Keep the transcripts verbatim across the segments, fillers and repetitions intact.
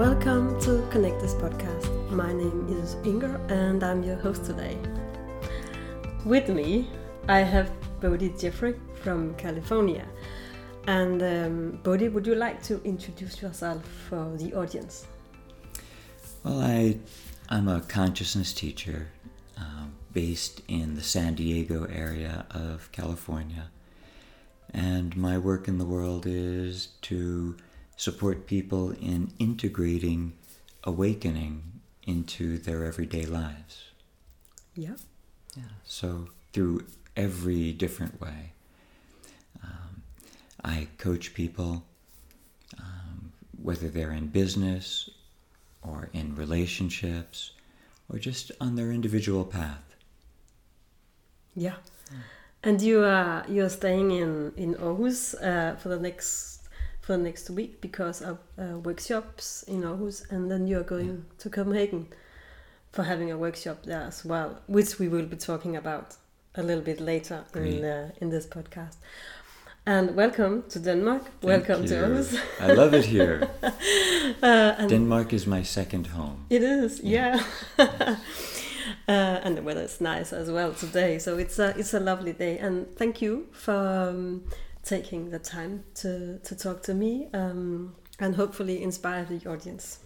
Welcome to Connect Us Podcast. My name is Inger and I'm your host today. With me I have Bodhi Jeffrey from California. And um, Bodhi, would you like to introduce yourself for the audience? Well, I, I'm a consciousness teacher uh, based in the San Diego area of California. And my work in the world is to support people in integrating awakening into their everyday lives. Yeah. Yeah. So through every different way. Um, I coach people, um, whether they're in business or in relationships or just on their individual path. Yeah. And you are you're staying in, in Aarhus uh, for the next for the next week because of uh, workshops in Aarhus, and then you're going yeah. to Copenhagen for having a workshop there as well, which we will be talking about a little bit later in uh, in this podcast. And welcome to Denmark. Thank welcome you. To Aarhus. I love it here. uh, and Denmark is my second home. It is, yeah. yeah. Yes. Uh, and the weather is nice as well today, so it's a it's a lovely day. And thank you for um, taking the time to to talk to me um, and hopefully inspire the audience.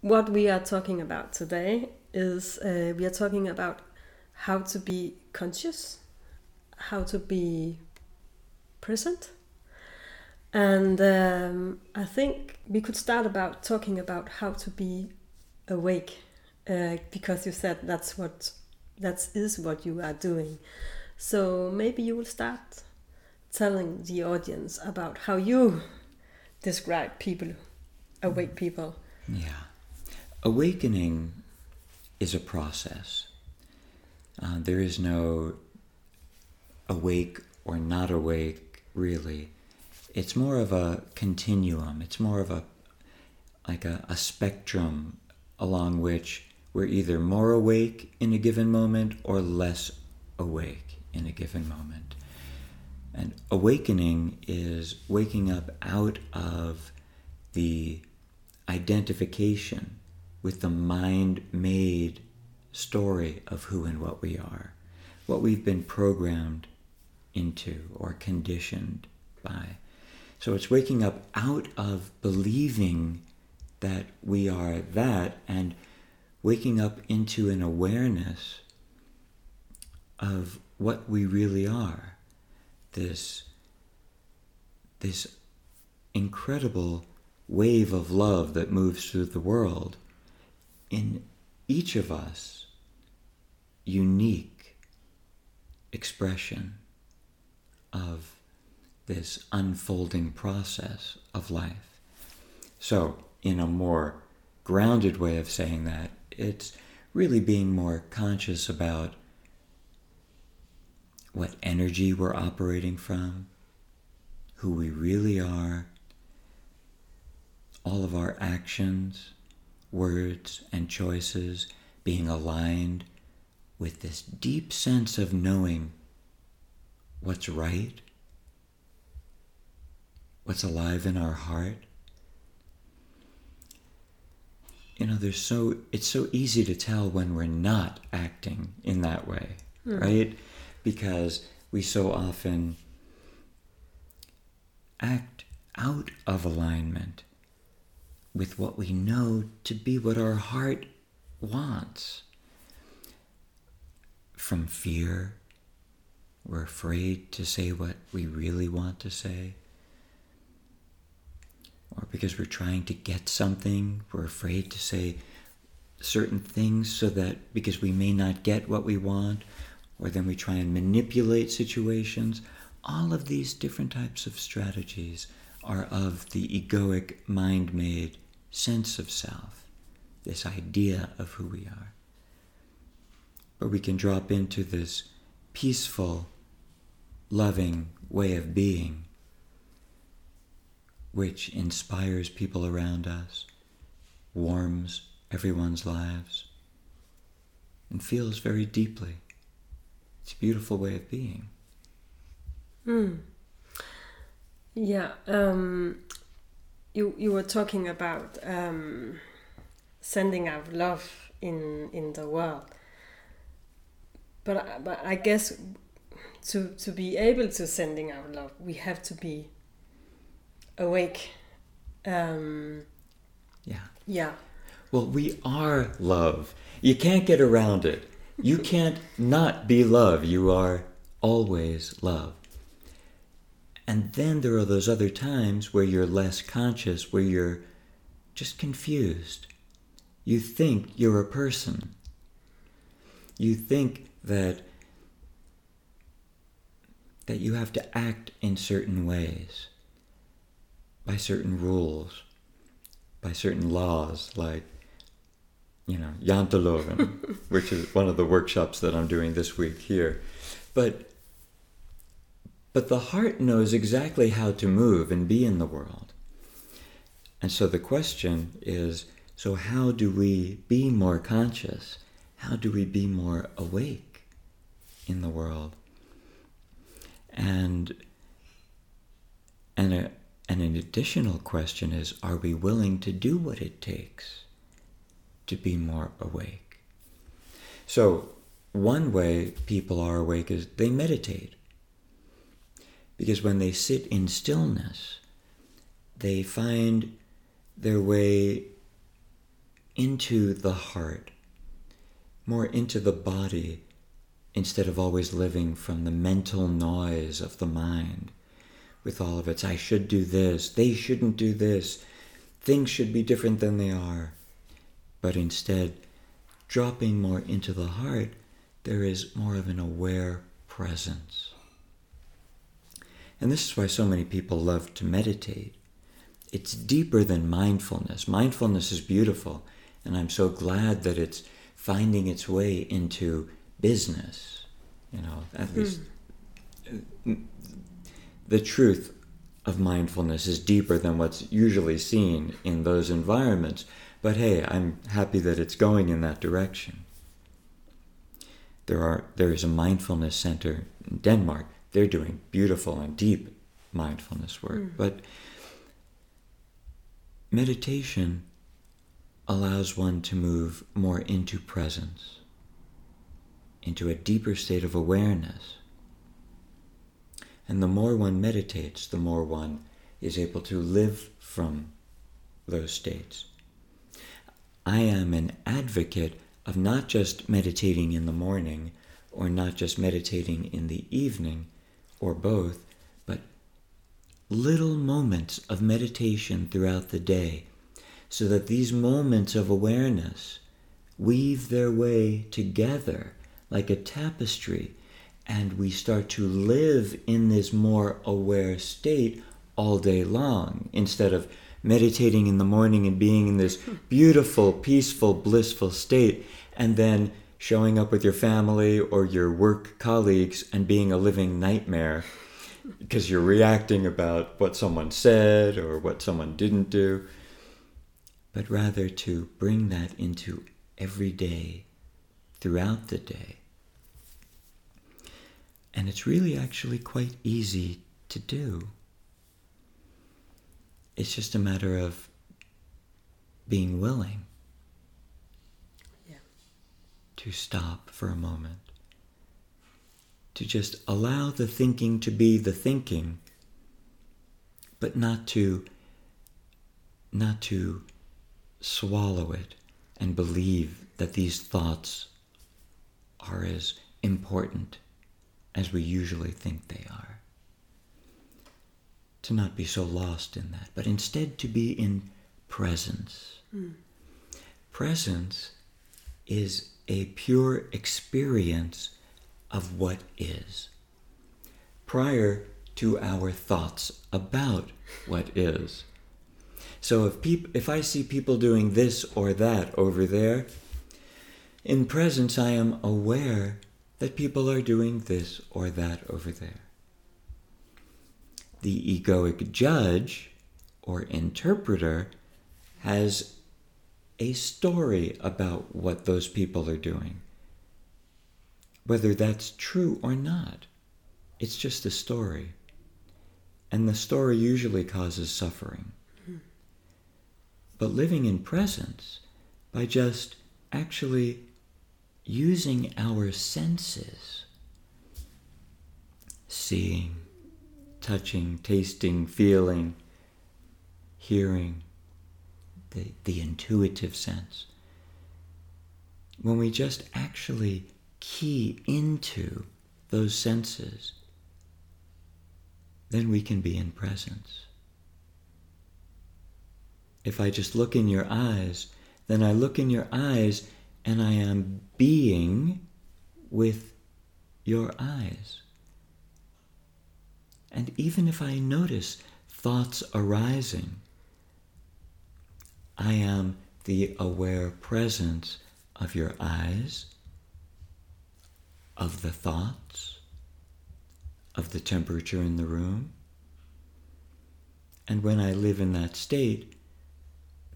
What we are talking about today is uh, we are talking about how to be conscious, how to be present, and um, I think we could start about talking about how to be awake. Uh, because you said that's what that is what you are doing, so maybe you will start telling the audience about how you describe people, awake people. Yeah, awakening is a process. Uh, there is no awake or not awake, really. It's more of a continuum. It's more of a like a, a spectrum along which we're either more awake in a given moment or less awake in a given moment. And awakening is waking up out of the identification with the mind-made story of who and what we are, what we've been programmed into or conditioned by. So it's waking up out of believing that we are that, and waking up into an awareness of what we really are. This, this incredible wave of love that moves through the world, in each of us, unique expression of this unfolding process of life. So, in a more grounded way of saying that, it's really being more conscious about what energy we're operating from, who we really are, all of our actions, words, and choices being aligned with this deep sense of knowing what's right, what's alive in our heart. You know, there's so it's so easy to tell when we're not acting in that way, mm. right? Because we so often act out of alignment with what we know to be what our heart wants. From fear, we're afraid to say what we really want to say. Or because we're trying to get something, we're afraid to say certain things so that because we may not get what we want, or then we try and manipulate situations. All of these different types of strategies are of the egoic, mind-made sense of self, this idea of who we are. But we can drop into this peaceful, loving way of being, which inspires people around us, warms everyone's lives, and feels very deeply. It's a beautiful way of being. Mm. Yeah, um, you you were talking about um, sending out love in in the world, but but I guess to to be able to sending out love, we have to be awake. Um, yeah. Yeah. Well, we are love. You can't get around it. You can't not be love. You are always love. And then there are those other times where you're less conscious, where you're just confused. You think you're a person. You think that that you have to act in certain ways, by certain rules, by certain laws, like, you know, Janteloven, which is one of the workshops that I'm doing this week here. But but the heart knows exactly how to move and be in the world. And so the question is, so how do we be more conscious? How do we be more awake in the world? And and a, and an additional question is, are we willing to do what it takes to be more awake? So one way people are awake is they meditate. Because when they sit in stillness, they find their way into the heart, more into the body, instead of always living from the mental noise of the mind, with all of its, I should do this, they shouldn't do this, things should be different than they are. But instead, dropping more into the heart, there is more of an aware presence. And this is why so many people love to meditate. It's deeper than mindfulness. Mindfulness is beautiful, and I'm so glad that it's finding its way into business. You know, at mm. least the truth of mindfulness is deeper than what's usually seen in those environments. But hey, I'm happy that it's going in that direction. There are there is a mindfulness center in Denmark. They're doing beautiful and deep mindfulness work. Mm. But meditation allows one to move more into presence, into a deeper state of awareness. And the more one meditates, the more one is able to live from those states. I am an advocate of not just meditating in the morning or not just meditating in the evening, or both, but little moments of meditation throughout the day, so that these moments of awareness weave their way together like a tapestry, and we start to live in this more aware state all day long, instead of meditating in the morning and being in this beautiful, peaceful, blissful state, and then showing up with your family or your work colleagues and being a living nightmare because you're reacting about what someone said or what someone didn't do, but rather to bring that into every day, throughout the day. And it's really actually quite easy to do. It's just a matter of being willing to stop for a moment, to just allow the thinking to be the thinking, but not to, not to swallow it and believe that these thoughts are as important as we usually think they are. To not be so lost in that, but instead to be in presence. Mm. Presence is a pure experience of what is, prior to our thoughts about what is. So if peop- if I see people doing this or that over there, in presence I am aware that people are doing this or that over there. The egoic judge or interpreter has a story about what those people are doing, whether that's true or not. It's just a story, and the story usually causes suffering. but living in presence by just actually using our senses, seeing, touching, tasting, feeling, hearing, the, the intuitive sense. When we just actually key into those senses, then we can be in presence. If I just look in your eyes, then I look in your eyes and I am being with your eyes. And even if I notice thoughts arising, I am the aware presence of your eyes, of the thoughts, of the temperature in the room. And when I live in that state,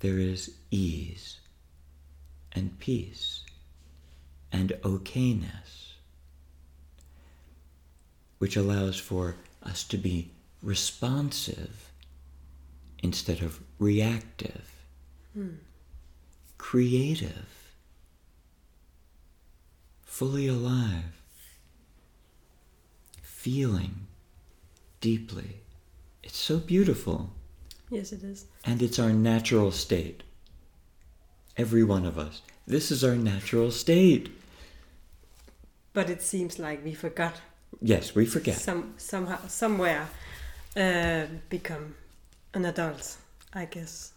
there is ease and peace and okayness, which allows for us to be responsive instead of reactive, mm. creative, fully alive, feeling deeply. It's so beautiful. Yes, it is. And it's our natural state. Every one of us. This is our natural state. But it seems like we forgot. Yes, we forget. Some, somehow, somewhere, uh, become an adult, I guess.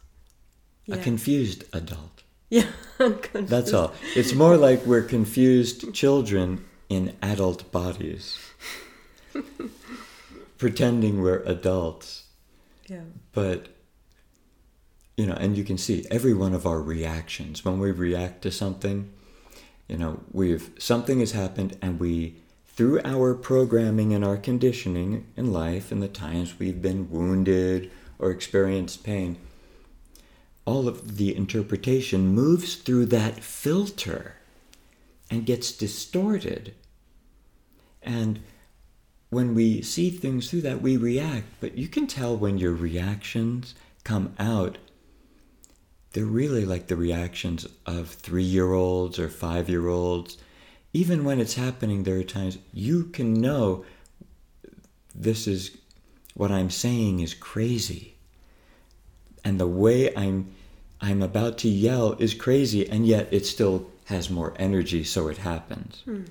Yeah. A confused adult. Yeah, I'm confused. That's all. It's more like we're confused children in adult bodies. Pretending we're adults. Yeah. But, you know, and you can see every one of our reactions. When we react to something, you know, we've something has happened and we, through our programming and our conditioning in life and the times we've been wounded or experienced pain, all of the interpretation moves through that filter and gets distorted. And when we see things through that, we react. But you can tell when your reactions come out, they're really like the reactions of three-year-olds or five-year-olds. Even when it's happening, there are times you can know this is what I'm saying is crazy. And the way I'm I'm about to yell is crazy, and yet it still has more energy, so it happens. Mm.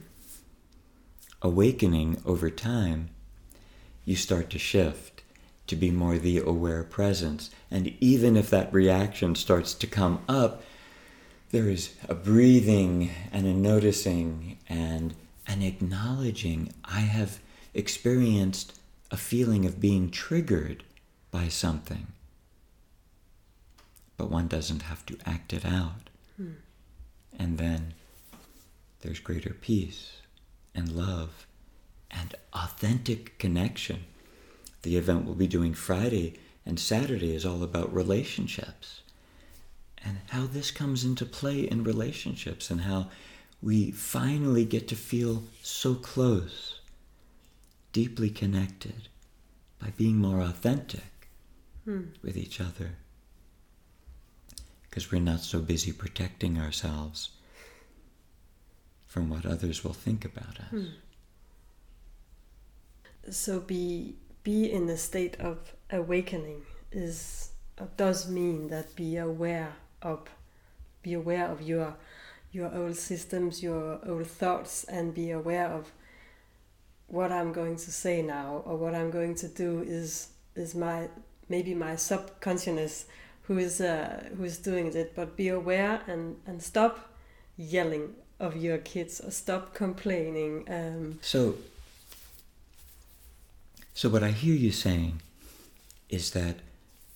Awakening over time, you start to shift to be more the aware presence. And even if that reaction starts to come up, there is a breathing and a noticing and an acknowledging. I have experienced a feeling of being triggered by something, but one doesn't have to act it out. Hmm. And then there's greater peace and love and authentic connection. The event we'll be doing Friday and Saturday is all about relationships and how this comes into play in relationships and how we finally get to feel so close, deeply connected by being more authentic hmm. with each other, because we're not so busy protecting ourselves from what others will think about us. Hmm. So be be in a state of awakening is does mean that be aware of be aware of your your old systems, your old thoughts, and be aware of what I'm going to say now or what I'm going to do is is my maybe my subconsciousness who is uh, who is doing it. But be aware and and stop yelling of your kids, or stop complaining. Um. So, so what I hear you saying is that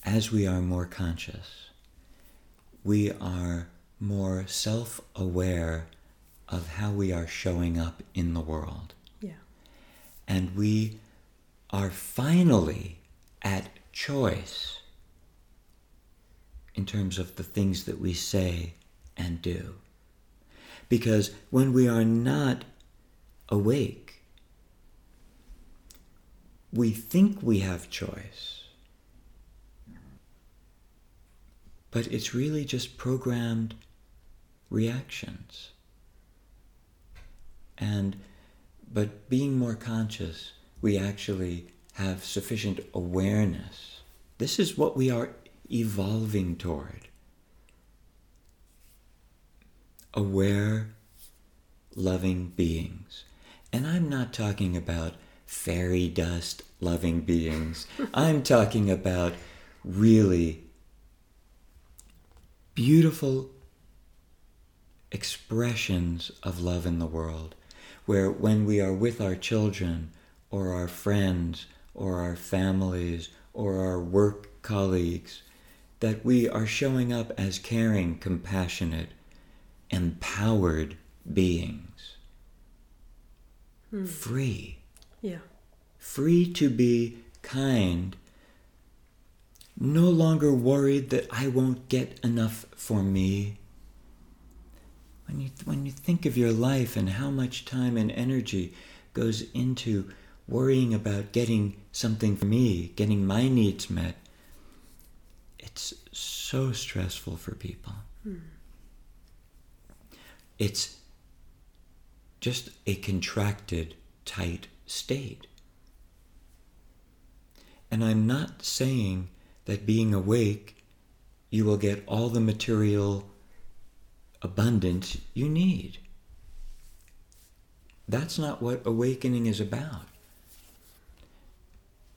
as we are more conscious, we are more self-aware of how we are showing up in the world. Yeah. And we are finally at choice in terms of the things that we say and do. Because when we are not awake, we think we have choice. But it's really just programmed reactions. And, but being more conscious, we actually have sufficient awareness. This is what we are evolving toward. Aware, loving beings. And I'm not talking about fairy dust loving beings. I'm talking about really beautiful expressions of love in the world, where when we are with our children or our friends or our families or our work colleagues, that we are showing up as caring, compassionate, empowered beings. Mm. Free. Yeah. Free to be kind, no longer worried that I won't get enough for me. When you, when you think of your life and how much time and energy goes into worrying about getting something for me, getting my needs met, it's so stressful for people. Mm. It's just a contracted, tight state. And I'm not saying that being awake, you will get all the material abundance you need. That's not what awakening is about.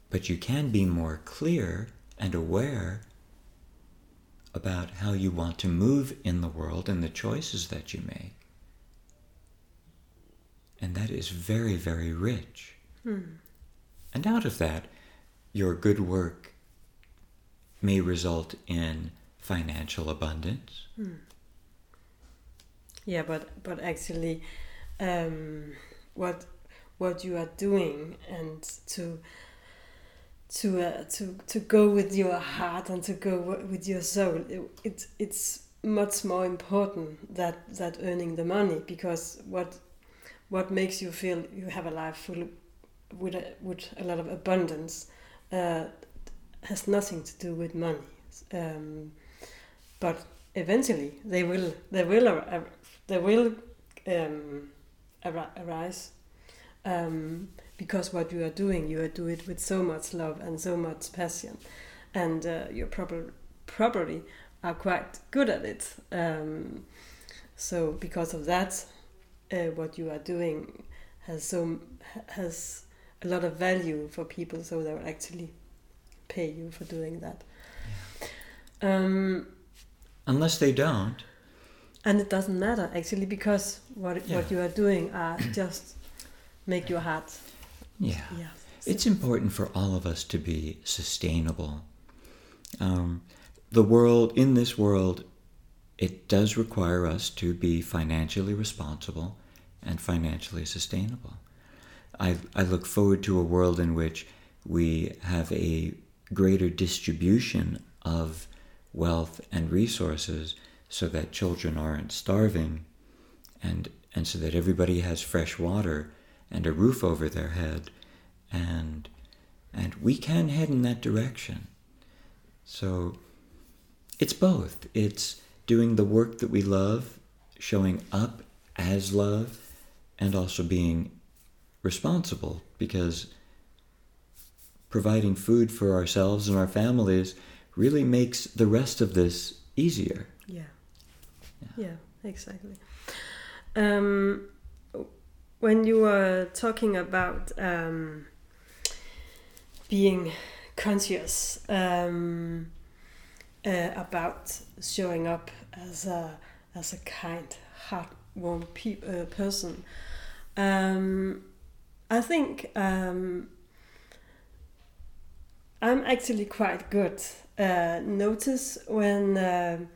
But you can be more clear and aware about how you want to move in the world and the choices that you make. And that is very, very rich. Mm. And out of that, your good work may result in financial abundance. Mm. Yeah, but but actually, um, what what you are doing, and to to uh, to to go with your heart and to go with your soul, it, it it's much more important that that earning the money, because what what makes you feel you have a life full with a, with a lot of abundance uh, has nothing to do with money, um, but eventually they will they will. Uh, They will um, arise um, because what you are doing, you are doing it with so much love and so much passion, and uh, you probably probably are quite good at it. Um, so because of that, uh, what you are doing has so has a lot of value for people, so they will actually pay you for doing that. Yeah. Um, Unless they don't. And it doesn't matter, actually, because what yeah. what you are doing are just make your heart. Yeah. yeah. It's important for all of us to be sustainable. Um, the world, in this world, it does require us to be financially responsible and financially sustainable. I, I look forward to a world in which we have a greater distribution of wealth and resources, so that children aren't starving, and and so that everybody has fresh water and a roof over their head, and and we can head in that direction. So it's both. It's doing the work that we love, showing up as love, and also being responsible, because providing food for ourselves and our families really makes the rest of this easier. Yeah. Yeah, exactly. Um, when you were talking about um, being conscious um, uh, about showing up as a as a kind, heartwarm pe- uh, person, um, I think um, I'm actually quite good. Uh, notice when. Uh,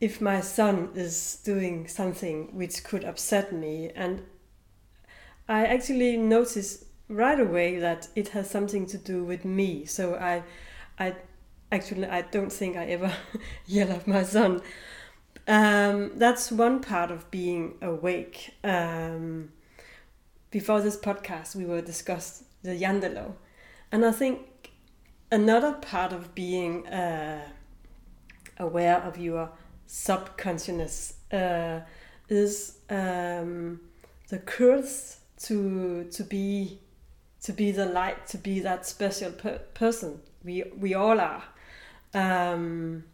If my son is doing something which could upset me, and I actually notice right away that it has something to do with me, so I, I actually I don't think I ever yell at my son. Um, that's one part of being awake. Um, before this podcast, we were discussed the Janteloven, and I think another part of being. Uh, aware of your subconsciousness uh, is um, the curse to to be to be the light, to be that special per- person we we all are. Um,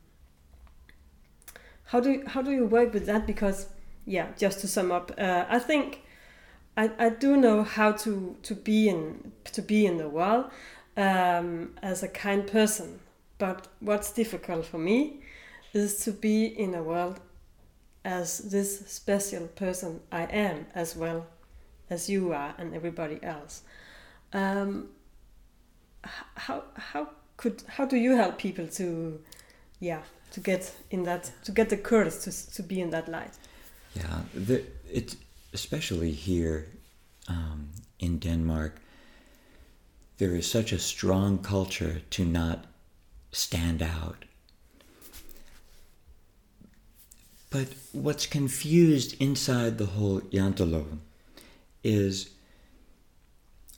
how do you, how do you work with that? Because yeah, just to sum up, uh, I think I, I do know how to, to be in to be in the world um, as a kind person. But what's difficult for me is to be in a world as this special person I am, as well as you are and everybody else. Um, how how could how do you help people to yeah to get in that to get the courage to to be in that light? Yeah, the, it especially here um, in Denmark, there is such a strong culture to not stand out. But what's confused inside the whole Janteloven is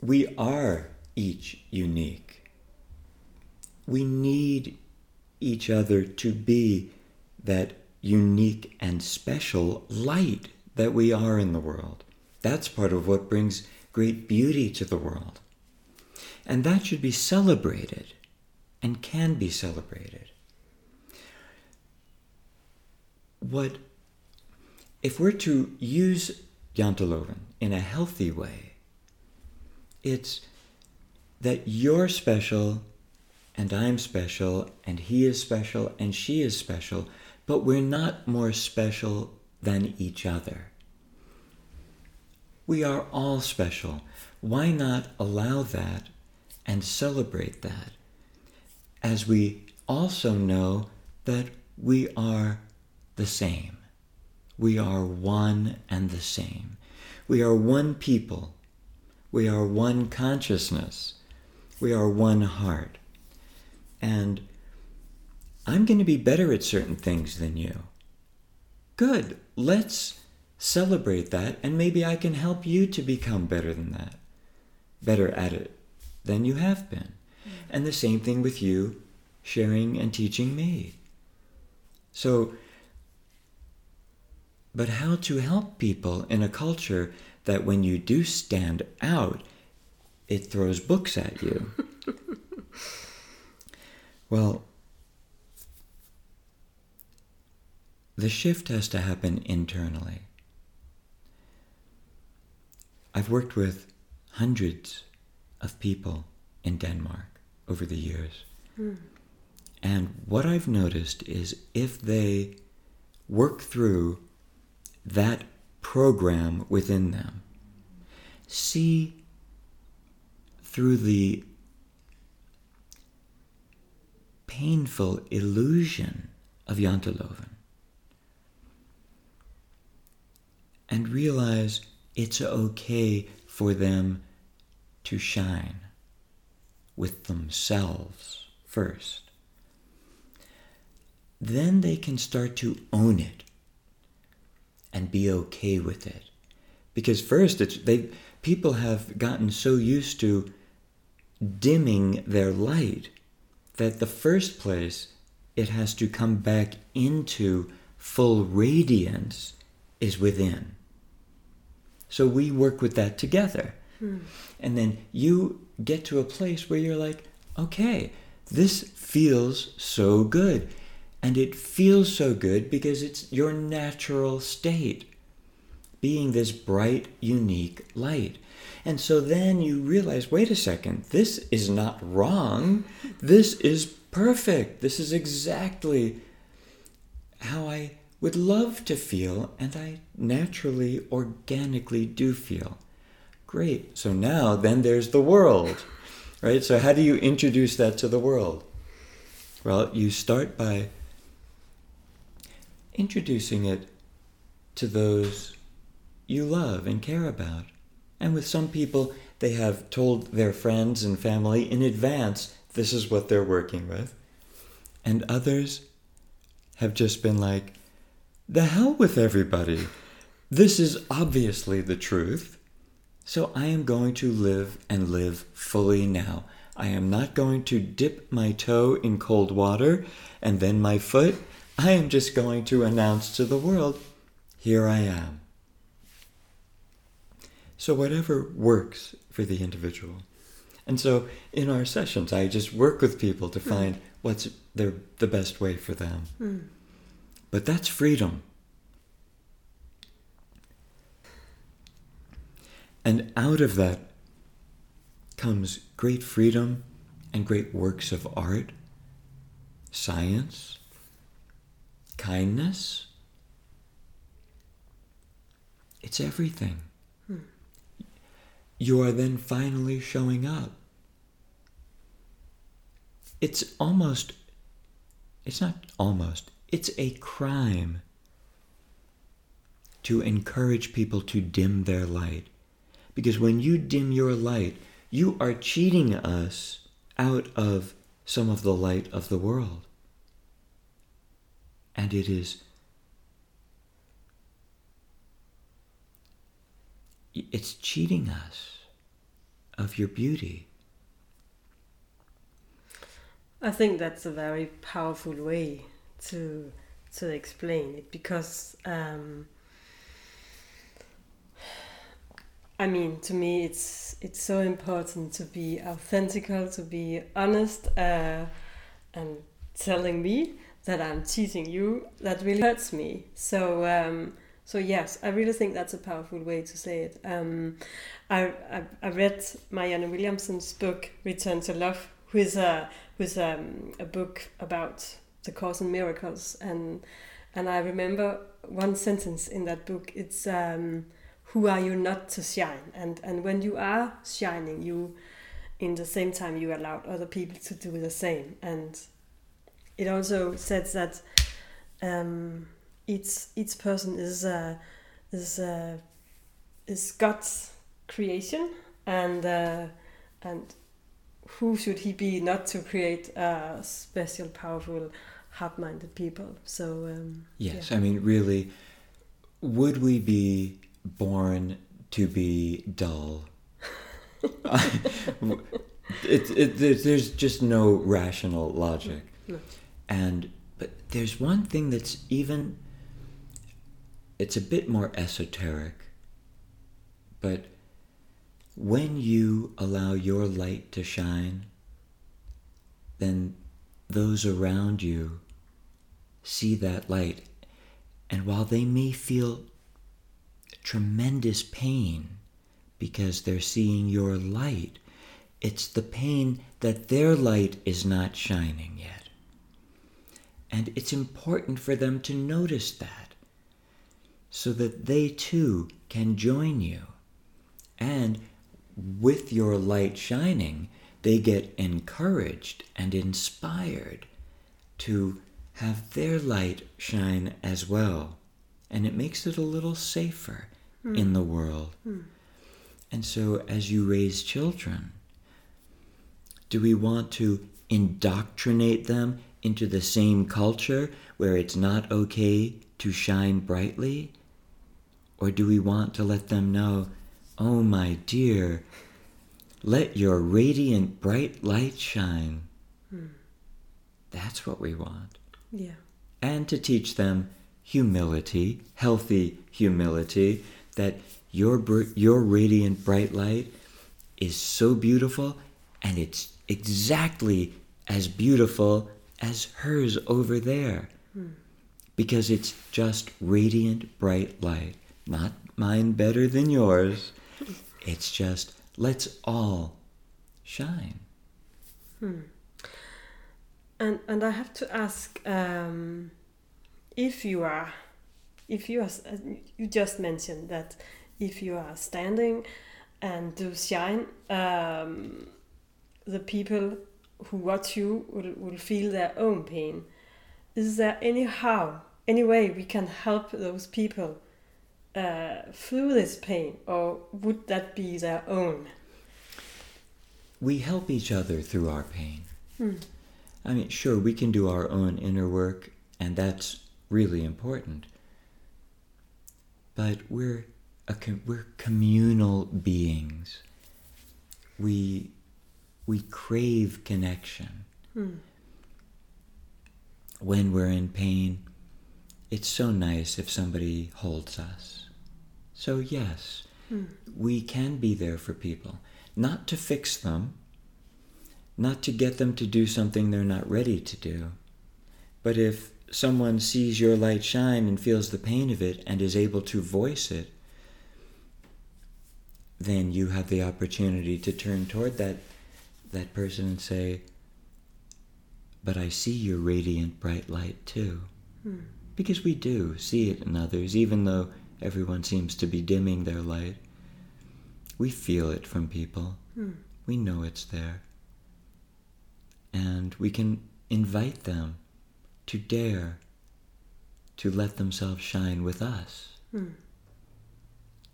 we are each unique. We need each other to be that unique and special light that we are in the world. That's part of what brings great beauty to the world. And that should be celebrated and can be celebrated. What if we're to use Janteloven in a healthy way, it's that you're special and I'm special and he is special and she is special, but we're not more special than each other. We are all special. Why not allow that and celebrate that, as we also know that we are the same. We are one and the same. We are one people. We are one consciousness. We are one heart. And I'm going to be better at certain things than you. Good. Let's celebrate that, and maybe I can help you to become better than that, better at it than you have been. And the same thing with you sharing and teaching me. So, but how to help people in a culture that when you do stand out, it throws books at you? Well, the shift has to happen internally. I've worked with hundreds of people in Denmark over the years. Mm. And what I've noticed is if they work through that program within them, see through the painful illusion of Janteloven, and realize it's okay for them to shine with themselves first, then they can start to own it and be okay with it. Because first, it's they people have gotten so used to dimming their light that the first place it has to come back into full radiance is within. So we work with that together. Mm. And then you get to a place where you're like, okay, this feels so good. And it feels so good because it's your natural state, being this bright, unique light. And so then you realize, wait a second, this is not wrong. This is perfect. This is exactly how I would love to feel, and I naturally, organically do feel. Great. So now then there's the world, right? So how do you introduce that to the world? Well, you start by introducing it to those you love and care about. And with some people, they have told their friends and family in advance, this is what they're working with. And others have just been like, the hell with everybody. This is obviously the truth. So I am going to live and live fully now. I am not going to dip my toe in cold water and then my foot. I am just going to announce to the world, here I am. So whatever works for the individual. And so in our sessions, I just work with people to find mm. what's their, the best way for them. Mm. But that's freedom. And out of that comes great freedom and great works of art, science, kindness. It's everything. Hmm. You are then finally showing up. It's almost, it's not almost, it's a crime to encourage people to dim their light. Because when you dim your light, you are cheating us out of some of the light of the world. And it is, it's cheating us of your beauty. I think that's a very powerful way to to explain it, because um, I mean, to me, it's it's so important to be authentic, to be honest, uh, and telling me that I'm cheating you, that really hurts me. So, um, so yes, I really think that's a powerful way to say it. Um, I, I I read Marianne Williamson's book Return to Love, who is a who is um, a book about the Course in Miracles, and and I remember one sentence in that book. It's um, who are you not to shine? And and when you are shining, you, in the same time, you allow other people to do the same. And it also says that um, each each person is uh, is uh, is God's creation, and uh, and who should He be not to create uh, special, powerful, hard-minded people? So um, yes, yeah. I mean, really, would we be born to be dull? it, it, there's just no rational logic. No. And but there's one thing that's even, it's a bit more esoteric, but when you allow your light to shine, then those around you see that light. And while they may feel tremendous pain because they're seeing your light, it's the pain that their light is not shining yet. And it's important for them to notice that so that they too can join you. And with your light shining, they get encouraged and inspired to have their light shine as well. And it makes it a little safer mm. in the world. Mm. And so as you raise children, do we want to indoctrinate them into the same culture where it's not okay to shine brightly? Or do we want to let them know, oh my dear, let your radiant bright light shine? Hmm. That's what we want. Yeah. And to teach them humility, healthy humility, that your your radiant bright light is so beautiful, and it's exactly as beautiful as hers over there, hmm. because it's just radiant bright light, not mine better than yours. It's just, let's all shine. hmm. and and I have to ask, um if you are if you are you just mentioned that if you are standing and do shine, um the people who watch you will, will feel their own pain. Is there anyhow, any way we can help those people uh, through this pain, or would that be their own? We help each other through our pain. Hmm. I mean, sure, we can do our own inner work, and that's really important. But we're a com- we're communal beings. We we crave connection. Mm. When we're in pain, it's so nice if somebody holds us. So yes, mm. we can be there for people. Not to fix them, not to get them to do something they're not ready to do. But if someone sees your light shine and feels the pain of it and is able to voice it, then you have the opportunity to turn toward that that person and say, but I see your radiant bright light too. Hmm. Because we do see it in others, even though everyone seems to be dimming their light. We feel it from people. Hmm. We know it's there. And we can invite them to dare to let themselves shine with us. Hmm.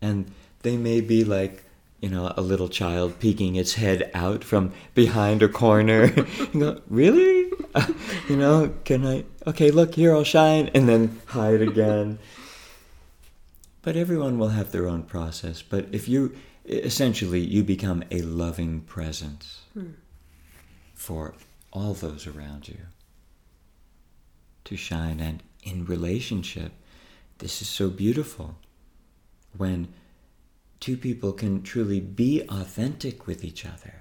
And they may be like, you know, a little child peeking its head out from behind a corner. You go, really? Uh, you know, can I? Okay, look, here I'll shine, and then hide again. But everyone will have their own process. But if you, essentially, you become a loving presence hmm. for all those around you to shine. And in relationship, this is so beautiful when two people can truly be authentic with each other.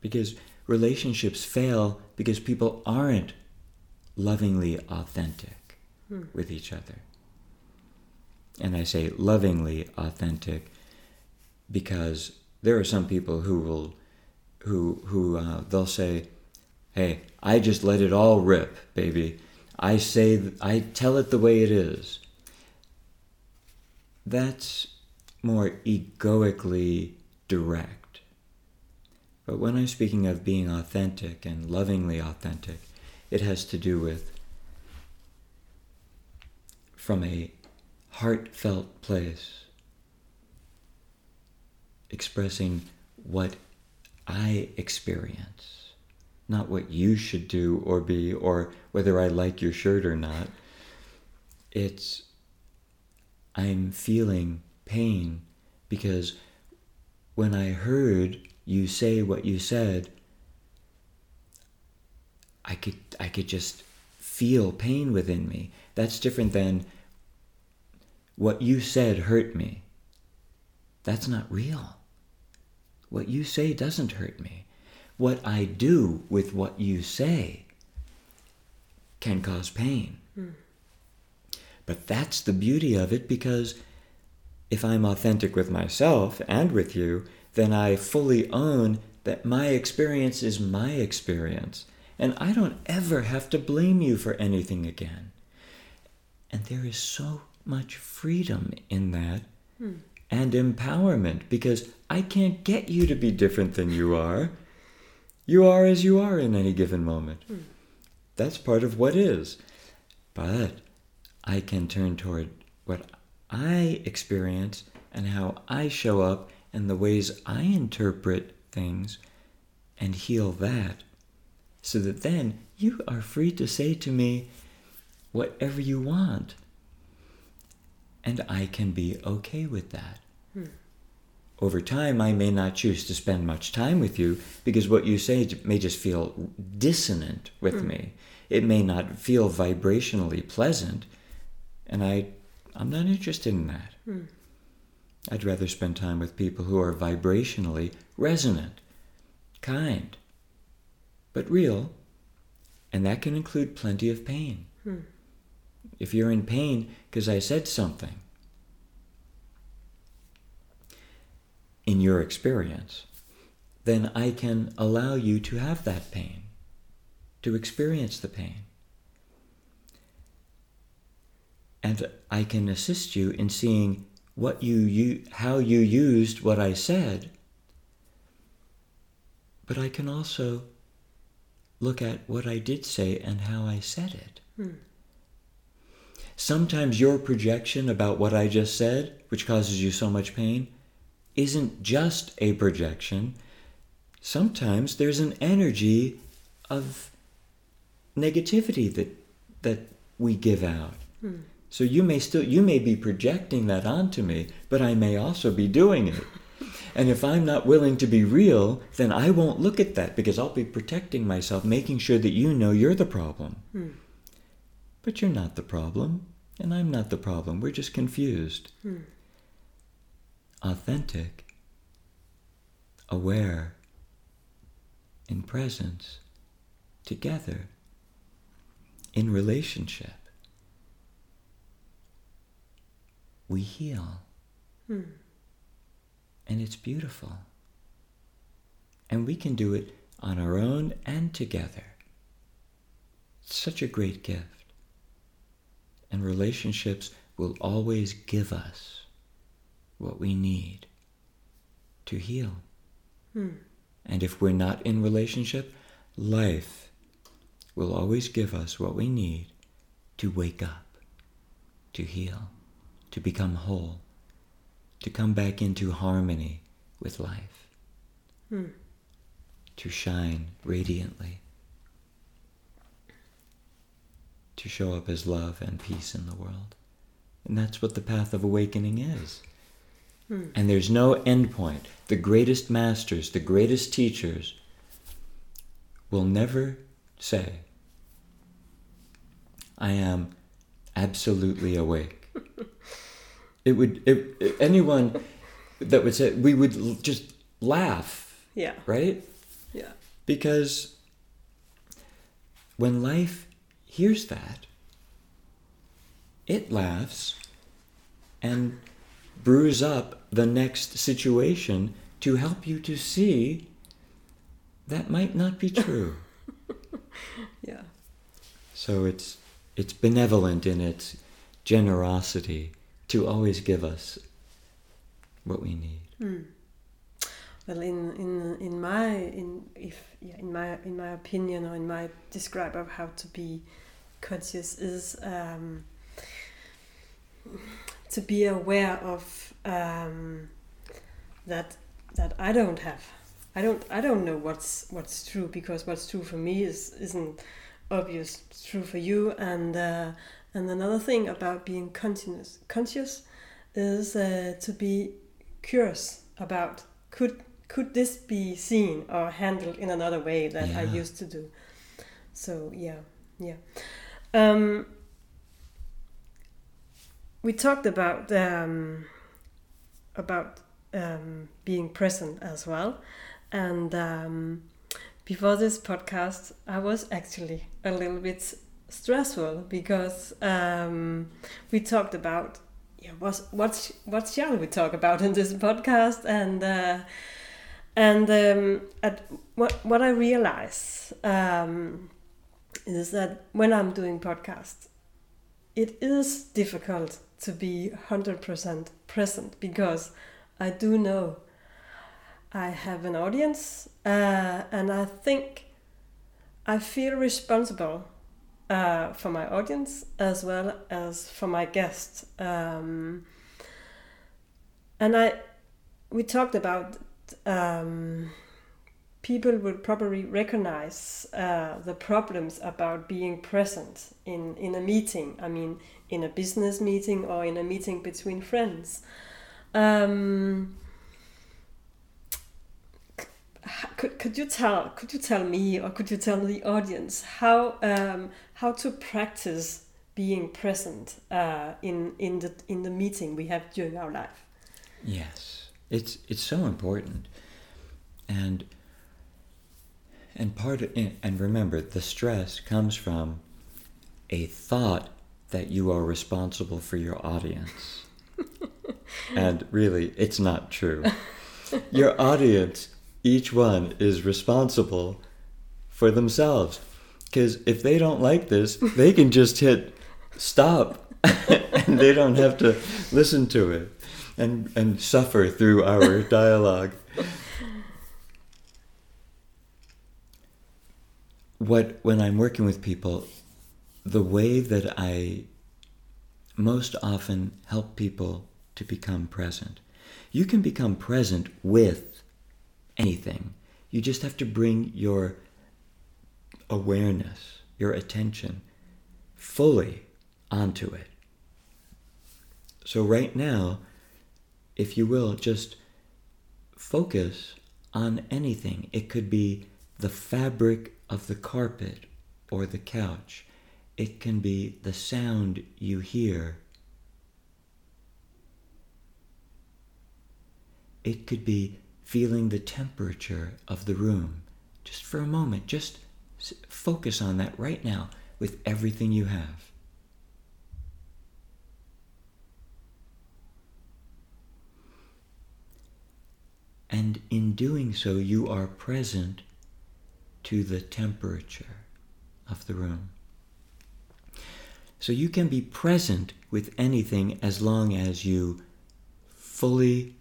Because relationships fail because people aren't lovingly authentic hmm. with each other. And I say lovingly authentic because there are some people who will, who, who uh, they'll say, hey, I just let it all rip, baby. I say, th- I tell it the way it is. That's more egoically direct. But when I'm speaking of being authentic and lovingly authentic, it has to do with from a heartfelt place, expressing what I experience, not what you should do or be, or whether I like your shirt or not. It's, I'm feeling pain because when I heard you say what you said, I could I could just feel pain within me. That's different than what you said hurt me. That's not real. What you say doesn't hurt me. What I do with what you say can cause pain. Mm. But that's the beauty of it, because if I'm authentic with myself and with you, then I fully own that my experience is my experience. And I don't ever have to blame you for anything again. And there is so much freedom in that hmm. and empowerment, because I can't get you to be different than you are. You are as you are in any given moment. Hmm. That's part of what is. But I can turn toward what I experience and how I show up and the ways I interpret things and heal that, so that then you are free to say to me whatever you want, and I can be okay with that. Hmm. Over time, I may not choose to spend much time with you because what you say may just feel dissonant with hmm. me. It may not feel vibrationally pleasant, and I I'm not interested in that. Mm. I'd rather spend time with people who are vibrationally resonant, kind, but real, and that can include plenty of pain. Mm. If you're in pain because I said something, in your experience, then I can allow you to have that pain, to experience the pain. And I can assist you in seeing what you, you how you used what I said. But I can also look at what I did say and how I said it. Hmm. Sometimes your projection about what I just said, which causes you so much pain, isn't just a projection. Sometimes there's an energy of negativity that that we give out. Hmm. So you may still, you may be projecting that onto me, but I may also be doing it. And if I'm not willing to be real, then I won't look at that because I'll be protecting myself, making sure that you know you're the problem. Hmm. But you're not the problem, and I'm not the problem. We're just confused. Hmm. Authentic, aware, in presence, together, in relationship, we heal. Hmm. And it's beautiful. And we can do it on our own and together. It's such a great gift. And relationships will always give us what we need to heal. Hmm. And if we're not in relationship, life will always give us what we need to wake up, to heal, to become whole, to come back into harmony with life, hmm. to shine radiantly, to show up as love and peace in the world. And that's what the path of awakening is. Hmm. And there's no end point. The greatest masters, the greatest teachers will never say, I am absolutely awake. It would, it, anyone that would say, we would just laugh. Yeah. Right? Yeah. Because when life hears that, it laughs and brews up the next situation to help you to see that might not be true. Yeah. So it's, it's benevolent in its generosity to always give us what we need. Mm. Well, in, in in my in if yeah, in my in my opinion or in my describe of how to be conscious is um, to be aware of um, that that I don't have I don't I don't know what's what's true, because what's true for me is isn't obvious true for you. And. Uh, And another thing about being conscious, conscious is uh, to be curious about could could this be seen or handled in another way that yeah. I used to do. So yeah, yeah. Um, we talked about um, about um, being present as well, and um, before this podcast, I was actually a little bit stressful because um, we talked about yeah, what what what shall we talk about in this podcast, and uh, and um, at what what I realize um, is that when I'm doing podcasts, it is difficult to be one hundred percent present, because I do know I have an audience, uh, and I think I feel responsible. Uh, for my audience as well as for my guests, um, and I, we talked about um, people would probably recognize uh, the problems about being present in in a meeting. I mean, in a business meeting or in a meeting between friends. Um, Could could you tell could you tell me or could you tell the audience how um, how to practice being present uh, in in the in the meeting we have during our life? Yes, it's it's so important, and and part of, and remember, the stress comes from a thought that you are responsible for your audience, and really it's not true. Your audience. Each one is responsible for themselves, because if they don't like this, they can just hit stop and they don't have to listen to it and, and suffer through our dialogue. What, when I'm working with people, the way that I most often help people to become present, you can become present with anything. You just have to bring your awareness, your attention fully onto it. So right now, if you will, just focus on anything. It could be the fabric of the carpet or the couch. It can be the sound you hear. It could be feeling the temperature of the room. Just for a moment, just focus on that right now with everything you have. And in doing so, you are present to the temperature of the room. So you can be present with anything as long as you fully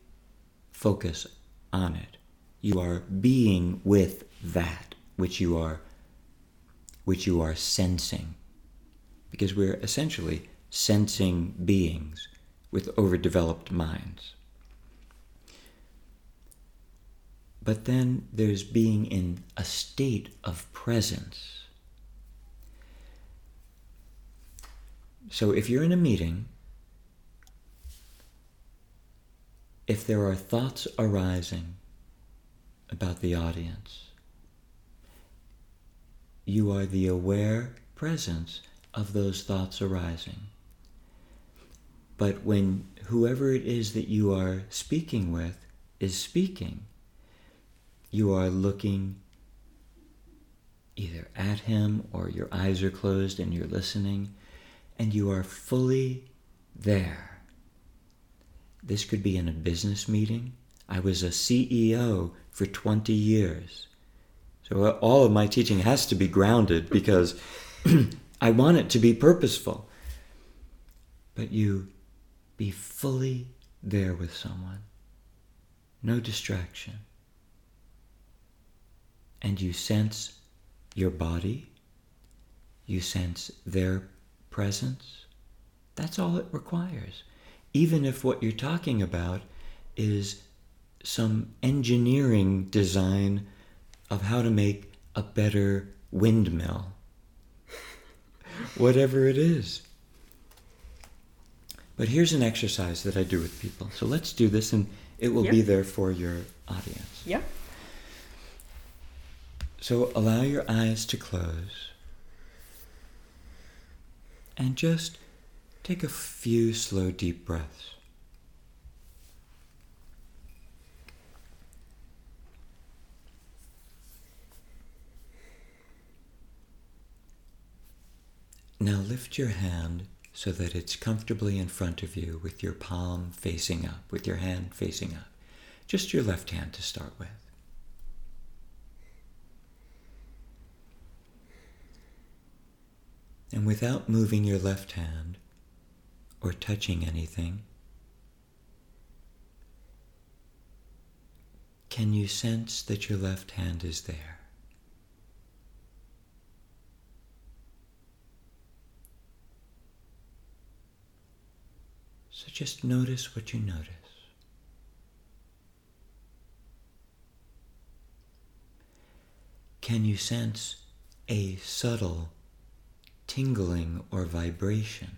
focus on it. You are being with that which you are, which you are sensing. Because we're essentially sensing beings with overdeveloped minds. But then there's being in a state of presence. So if you're in a meeting, if there are thoughts arising about the audience, you are the aware presence of those thoughts arising. But when whoever it is that you are speaking with is speaking, you are looking either at him or your eyes are closed and you're listening, and you are fully there. This could be in a business meeting. I was a C E O for twenty years. So all of my teaching has to be grounded because I want it to be purposeful. But you be fully there with someone. No distraction. And you sense your body. You sense their presence. That's all it requires. Even if what you're talking about is some engineering design of how to make a better windmill, whatever it is. But here's an exercise that I do with people. So let's do this, and it will yep. be there for your audience. Yeah. So allow your eyes to close and just take a few slow, deep breaths. Now lift your hand so that it's comfortably in front of you with your palm facing up, with your hand facing up. Just your left hand to start with. And without moving your left hand, or touching anything, can you sense that your left hand is there? So just notice what you notice. Can you sense a subtle tingling or vibration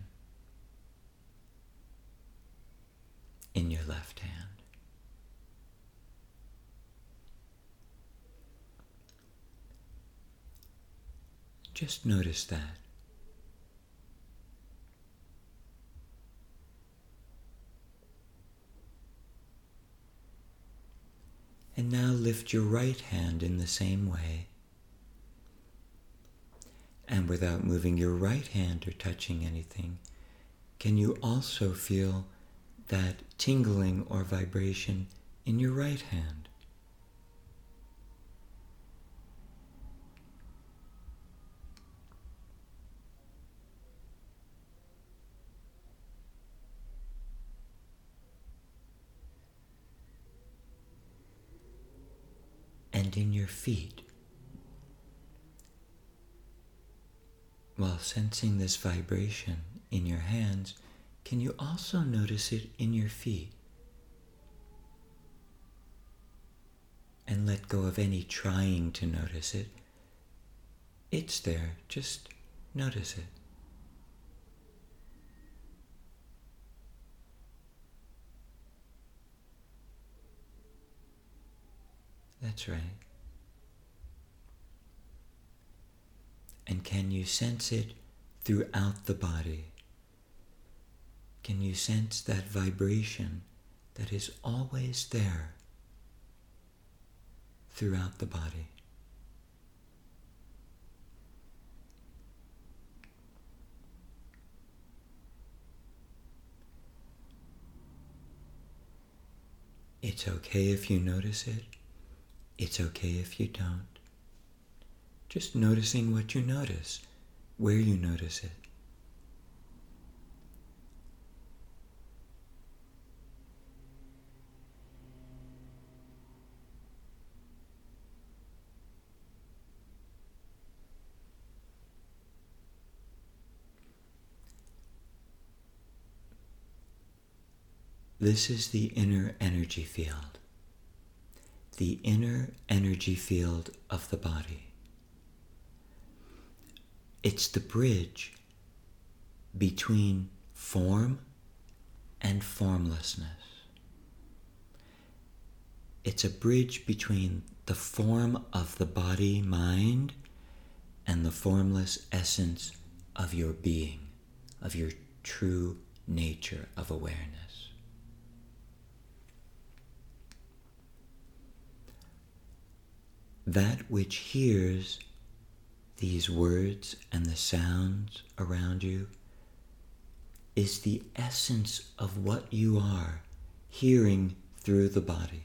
in your left hand? Just notice that. And now lift your right hand in the same way. And without moving your right hand or touching anything, can you also feel that tingling or vibration in your right hand? And in your feet, while sensing this vibration in your hands, can you also notice it in your feet? And let go of any trying to notice it. It's there, just notice it. tray? And can you sense it throughout the body? Can you sense that vibration that is always there throughout the body? It's okay if you notice it. It's okay if you don't. Just noticing what you notice, where you notice it. This is the inner energy field, the inner energy field of the body. It's the bridge between form and formlessness. It's a bridge between the form of the body, mind, and the formless essence of your being, of your true nature of awareness. That which hears these words and the sounds around you is the essence of what you are hearing through the body.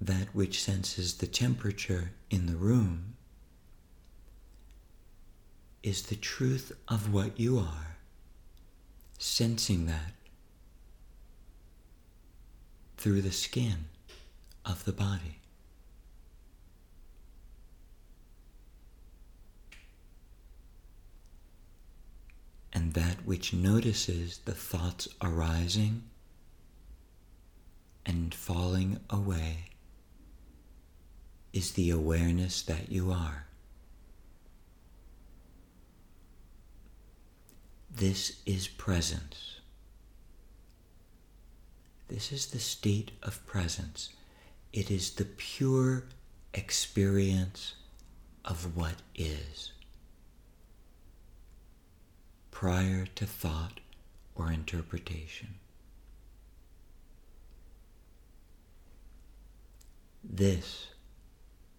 That which senses the temperature in the room is the truth of what you are. Sensing that through the skin of the body. And that which notices the thoughts arising and falling away is the awareness that you are. This is presence. This is the state of presence. It is the pure experience of what is, prior to thought or interpretation. This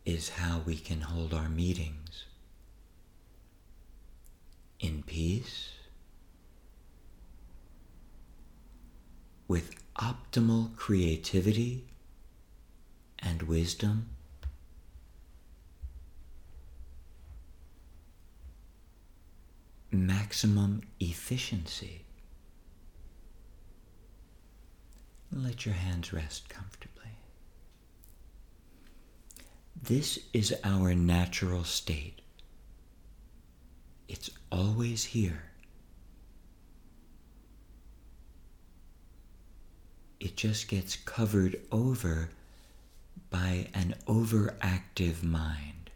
is how we can hold our meetings in peace, with optimal creativity and wisdom, maximum efficiency. Let your hands rest comfortably. This is our natural state. It's always here. It just gets covered over by an overactive mind.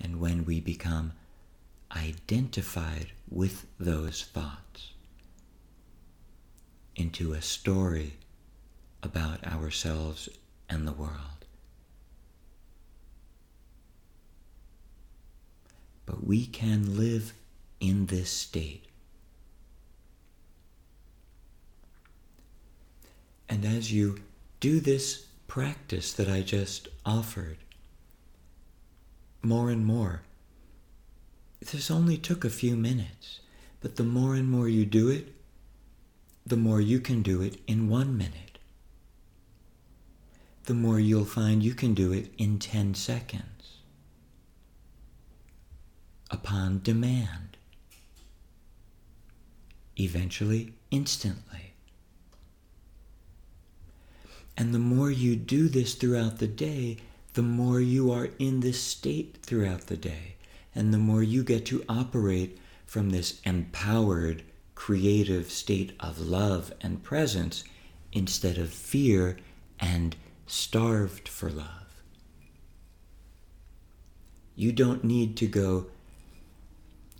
And when we become identified with those thoughts into a story about ourselves and the world. But we can live in this state. And as you do this practice that I just offered, more and more, this only took a few minutes, but the more and more you do it, the more you can do it in one minute. The more you'll find you can do it in ten seconds, upon demand, eventually instantly. And the more you do this throughout the day, the more you are in this state throughout the day. And the more you get to operate from this empowered, creative state of love and presence instead of fear and starved for love. You don't need to go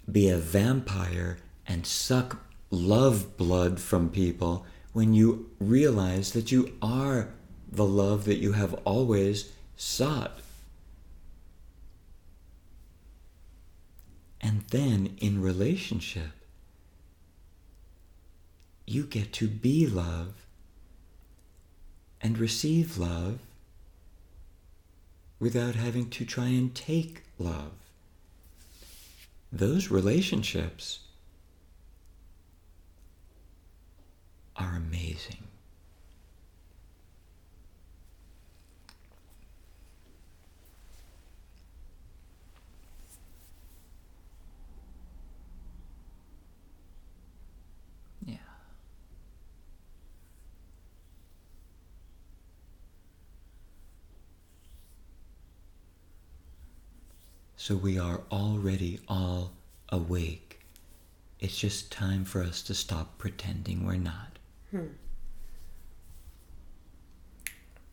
be a vampire and suck love blood from people when you realize that you are the love that you have always sought. And then in relationship, you get to be love and receive love without having to try and take love. Those relationships are amazing. So we are already all awake. It's just time for us to stop pretending we're not. Hmm.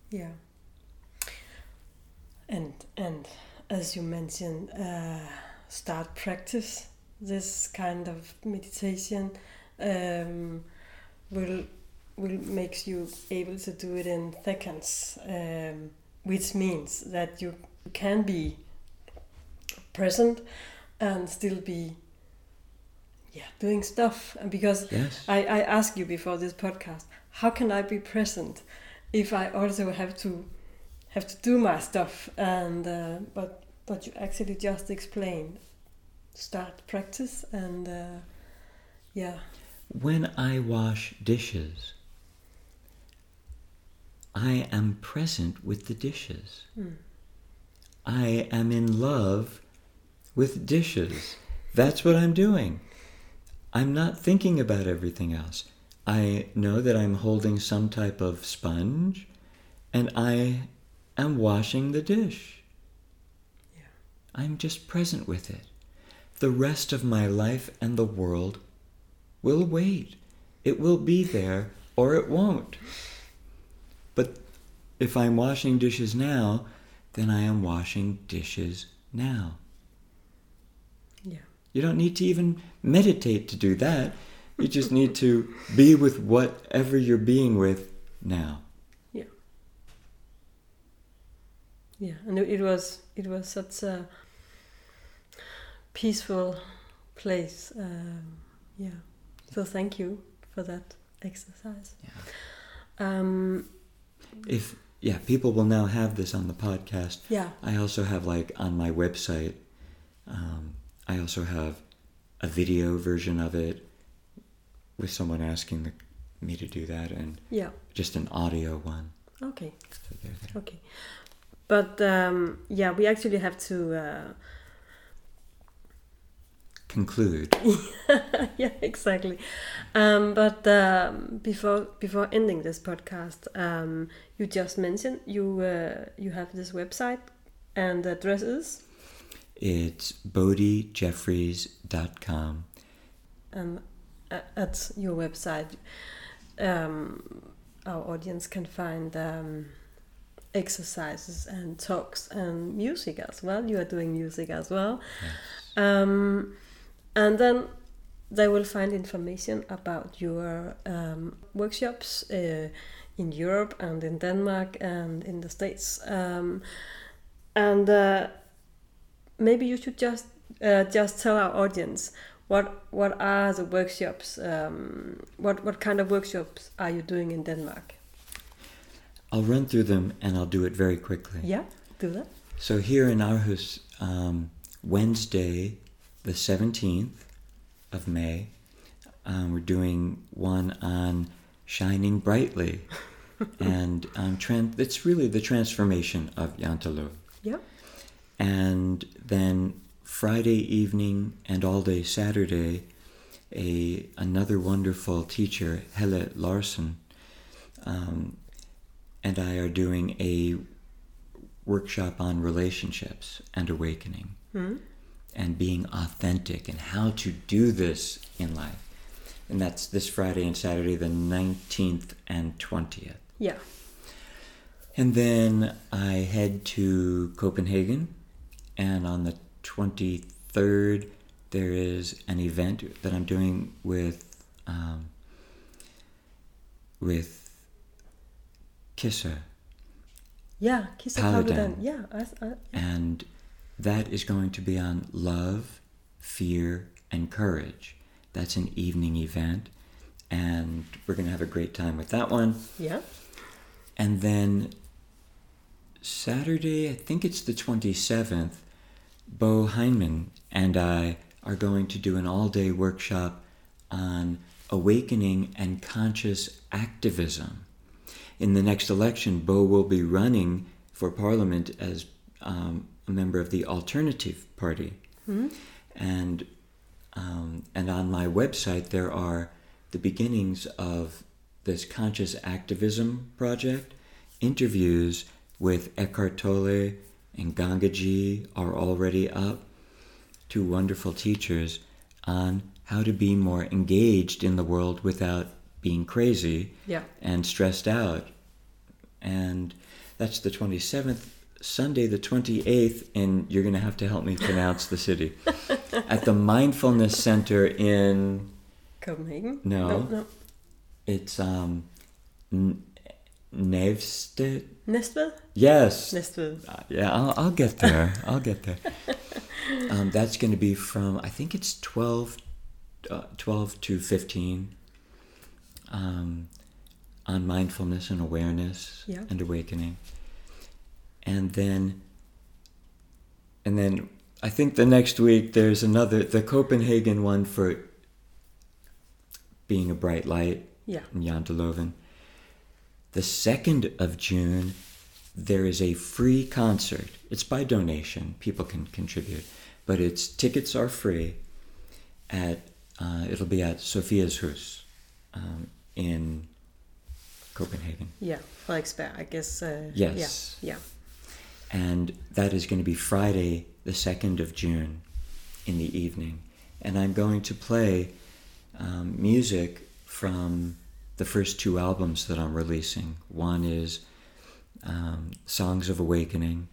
Yeah. And and as you mentioned, uh, start practice. This kind of meditation um, will will makes you able to do it in seconds, um, which means that you can be present and still be yeah doing stuff. And because yes. I, I asked you before this podcast, how can I be present if I also have to have to do my stuff? And uh, but but you actually just explained, start practice. And uh, yeah when I wash dishes, I am present with the dishes. mm. I am in love with dishes. That's what I'm doing. I'm not thinking about everything else. I know that I'm holding some type of sponge and I am washing the dish. Yeah. I'm just present with it. The rest of my life and the world will wait. It will be there or it won't. But if I'm washing dishes now, then I am washing dishes now. Yeah. You don't need to even meditate to do that. You just need to be with whatever you're being with now. Yeah. Yeah, and it was it was such a peaceful place. Um, yeah. So thank you for that exercise. Yeah. Um, if yeah, people will now have this on the podcast. Yeah. I also have, like, on my website, um, I also have a video version of it with someone asking the, me to do that, and yeah. just an audio one. Okay. So there, there. Okay. But, um, yeah, we actually have to... Uh... conclude. Yeah, exactly. Um, but um, before before ending this podcast, um, you just mentioned you uh, you have this website, and the address is? It's bodhi jeffries dot com. And at your website, um, our audience can find um, exercises and talks and music as well. You are doing music as well. Yes. Um, And then they will find information about your um, workshops uh, in Europe and in Denmark and in the States. Um, and uh, maybe you should just uh, just tell our audience what what are the workshops? Um, what what kind of workshops are you doing in Denmark? I'll run through them and I'll do it very quickly. Yeah, do that. So here in Aarhus, um, Wednesday, the seventeenth of May, um, we're doing one on shining brightly, and um, tran- it's really the transformation of Janteloven. Yeah. And then Friday evening and all day Saturday, a another wonderful teacher, Helle Larsen, um, and I are doing a workshop on relationships and awakening. Mm-hmm. And being authentic and how to do this in life. And that's this Friday and Saturday, the nineteenth and twentieth. Yeah. And then I head to Copenhagen, and on the twenty-third there is an event that I'm doing with um, with Kisa. Yeah, Kisa Paladin. Paladin. Yeah, I, I, yeah. And that is going to be on love, fear, and courage. That's an evening event, and we're going to have a great time with that one. Yeah. And then Saturday, I think it's the twenty-seventh, Bo Heinemann and I are going to do an all-day workshop on awakening and conscious activism. In the next election, Bo will be running for parliament as um, a member of the Alternative Party. Mm-hmm. And um, and on my website, there are the beginnings of this conscious activism project. Interviews with Eckhart Tolle and Gangaji are already up, two wonderful teachers, on how to be more engaged in the world without being crazy yeah. and stressed out. And that's the twenty-seventh, Sunday the twenty-eighth, and you're going to have to help me pronounce the city. At the Mindfulness Center in... Copenhagen? No. No, no. It's um, N- Næstved? Næstved? Yes. Næstved. Uh, yeah, I'll, I'll get there. I'll get there. Um, that's going to be from, I think it's twelve, uh, twelve to fifteen um, on mindfulness and awareness yeah. and awakening. And then, and then I think the next week there's another, the Copenhagen one for being a bright light yeah. in Janteloven. The second of June, there is a free concert. It's by donation. People can contribute. But its tickets are free. At uh, it'll be at Sophia's Hus um, in Copenhagen. Yeah, Frederiksberg, I guess. Uh, yes. Yeah, yeah. And that is going to be Friday, the second of June in the evening. And I'm going to play um, music from the first two albums that I'm releasing. One is um, Songs of Awakening,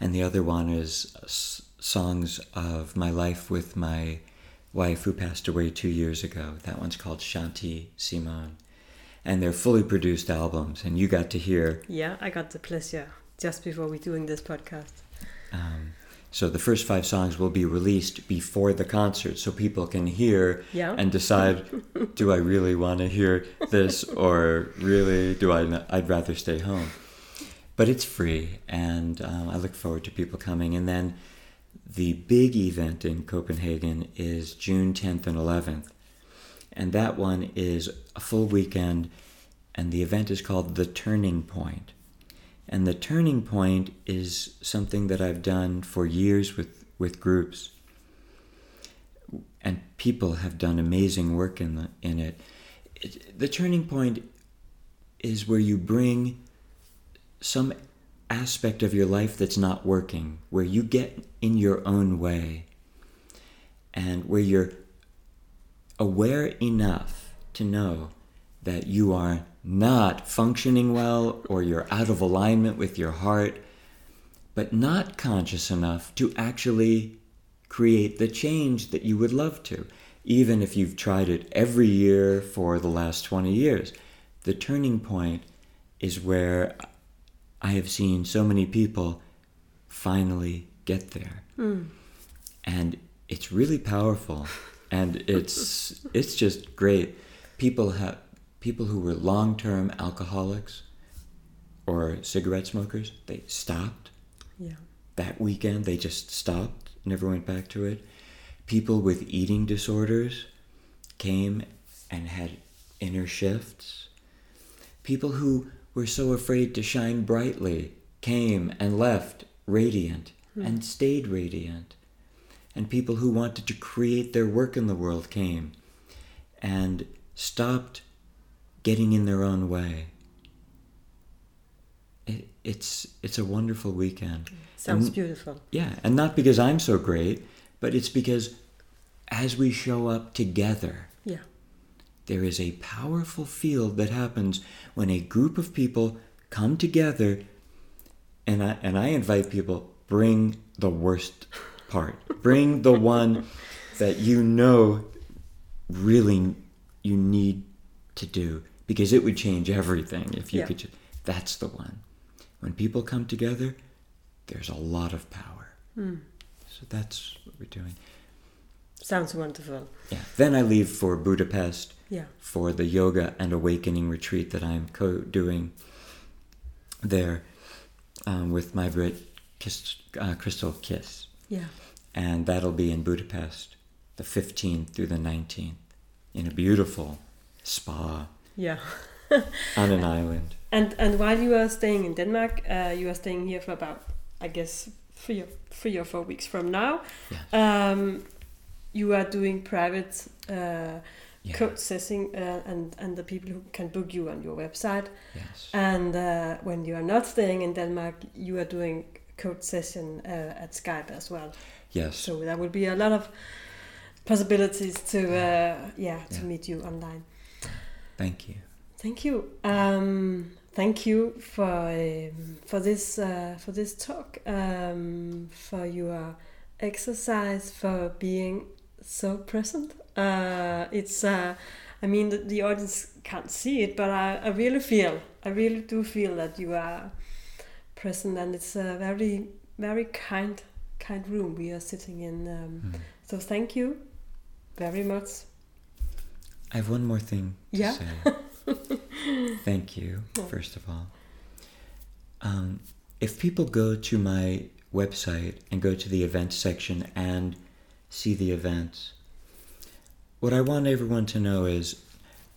and the other one is S- Songs of My Life with My Wife Who Passed Away Two Years Ago. That one's called Shanti Simon. And they're fully produced albums, and you got to hear... Yeah, I got the pleasure just before we're doing this podcast. Um, so the first five songs will be released before the concert, so people can hear yeah. and decide, do I really want to hear this, or really do I not? I'd rather stay home. But it's free, and um, I look forward to people coming. And then the big event in Copenhagen is June tenth and eleventh. And that one is a full weekend, and the event is called The Turning Point. And The Turning Point is something that I've done for years with, with groups. And people have done amazing work in, the, in it. it. The Turning Point is where you bring some aspect of your life that's not working, where you get in your own way, and where you're aware enough to know that you are not functioning well, or you're out of alignment with your heart, but not conscious enough to actually create the change that you would love to, even if you've tried it every year for the last twenty years. The Turning Point is where I have seen so many people finally get there. Mm. And it's really powerful. And it's it's just great. People have people who were long-term alcoholics or cigarette smokers, they stopped. Yeah. That weekend they just stopped, never went back to it. People with eating disorders came and had inner shifts. People who were so afraid to shine brightly came and left radiant mm. and stayed radiant. And people who wanted to create their work in the world came and stopped getting in their own way. It, it's it's a wonderful weekend. Sounds and, beautiful. Yeah, and not because I'm so great, but it's because as we show up together, yeah, there is a powerful field that happens when a group of people come together, and I and I invite people, bring the worst part. Bring the one that you know really you need to do, because it would change everything if you yeah. could. Just, that's the one. When people come together, there's a lot of power. Mm. So that's what we're doing. Sounds wonderful. Yeah. Then I leave for Budapest yeah. for the yoga and awakening retreat that I'm co-doing there um, with my Brit Kiss, uh, Crystal Kiss. Yeah. And that'll be in Budapest, the fifteenth through the nineteenth, in a beautiful spa. Yeah. On an island. And and while you were staying in Denmark, uh, you were staying here for about, I guess, three or, three or four weeks from now. Yeah. Um, you are doing private uh, yeah. coach session, uh, and, and the people who can book you on your website. Yes. And uh, when you are not staying in Denmark, you are doing coach session uh, at Skype as well. Yes. So there will be a lot of possibilities to uh, yeah to yeah. meet you online. Thank you. Thank you. Um, thank you for um, for this uh, for this talk, um, for your exercise, for being so present. Uh, it's uh, I mean the, the audience can't see it, but I, I really feel I really do feel that you are present, and it's a very very kind kind room we are sitting in. Um, mm. So thank you very much. I have one more thing yeah. to say. Thank you, first of all. Um, if people go to my website and go to the events section and see the events, what I want everyone to know is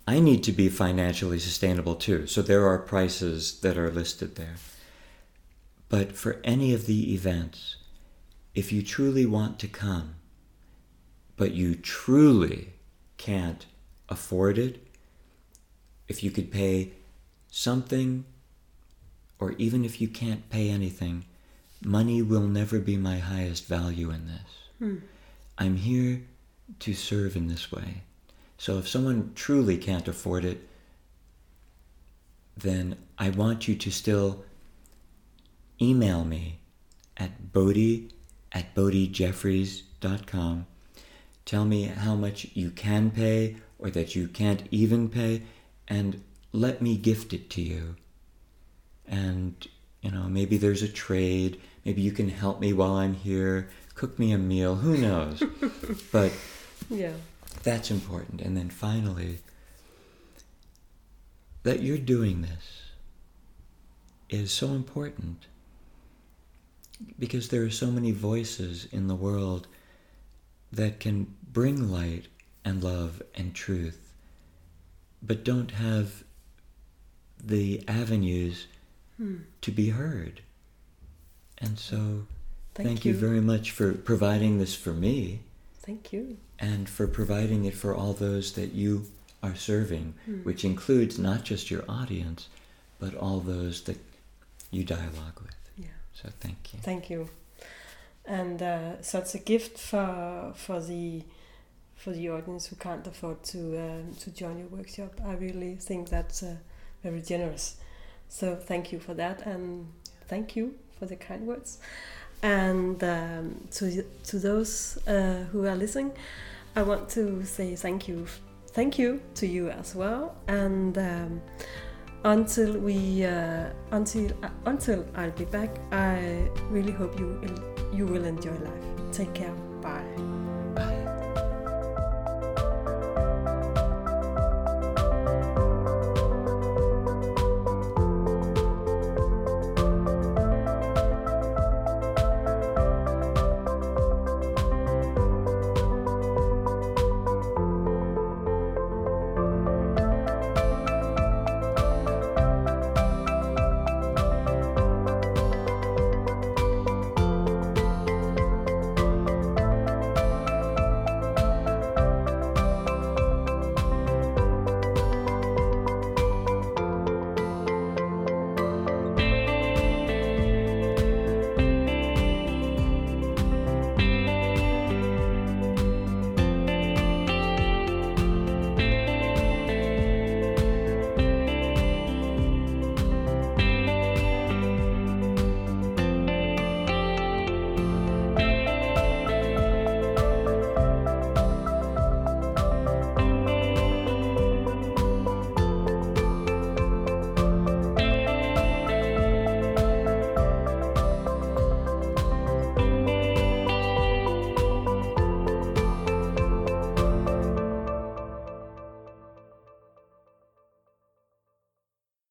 I need to be financially sustainable too. So there are prices that are listed there. But for any of the events, if you truly want to come, but you truly can't afford it, if you could pay something, or even if you can't pay anything, money will never be my highest value in this. Hmm. I'm here to serve in this way. So if someone truly can't afford it, then I want you to still email me at bodhi at bodhi jeffries dot com. Tell me how much you can pay or that you can't even pay. And let me gift it to you. And, you know, maybe there's a trade. Maybe you can help me while I'm here. Cook me a meal. Who knows? But yeah, that's important. And then finally, that you're doing this is so important. Because there are so many voices in the world that can bring light and love and truth, but don't have the avenues hmm. to be heard. And so thank, thank you. you very much for providing this for me. Thank you. And for providing it for all those that you are serving, hmm. which includes not just your audience, but all those that you dialogue with. Yeah. So thank you. Thank you. And uh, so it's a gift for for the... for the audience who can't afford to um, to join your workshop. I really think that's uh, very generous. So thank you for that, and thank you for the kind words. And um, to to those uh, who are listening, I want to say thank you, thank you to you as well. And um, until we uh, until uh, until I'll be back, I really hope you you will enjoy life. Take care. Bye.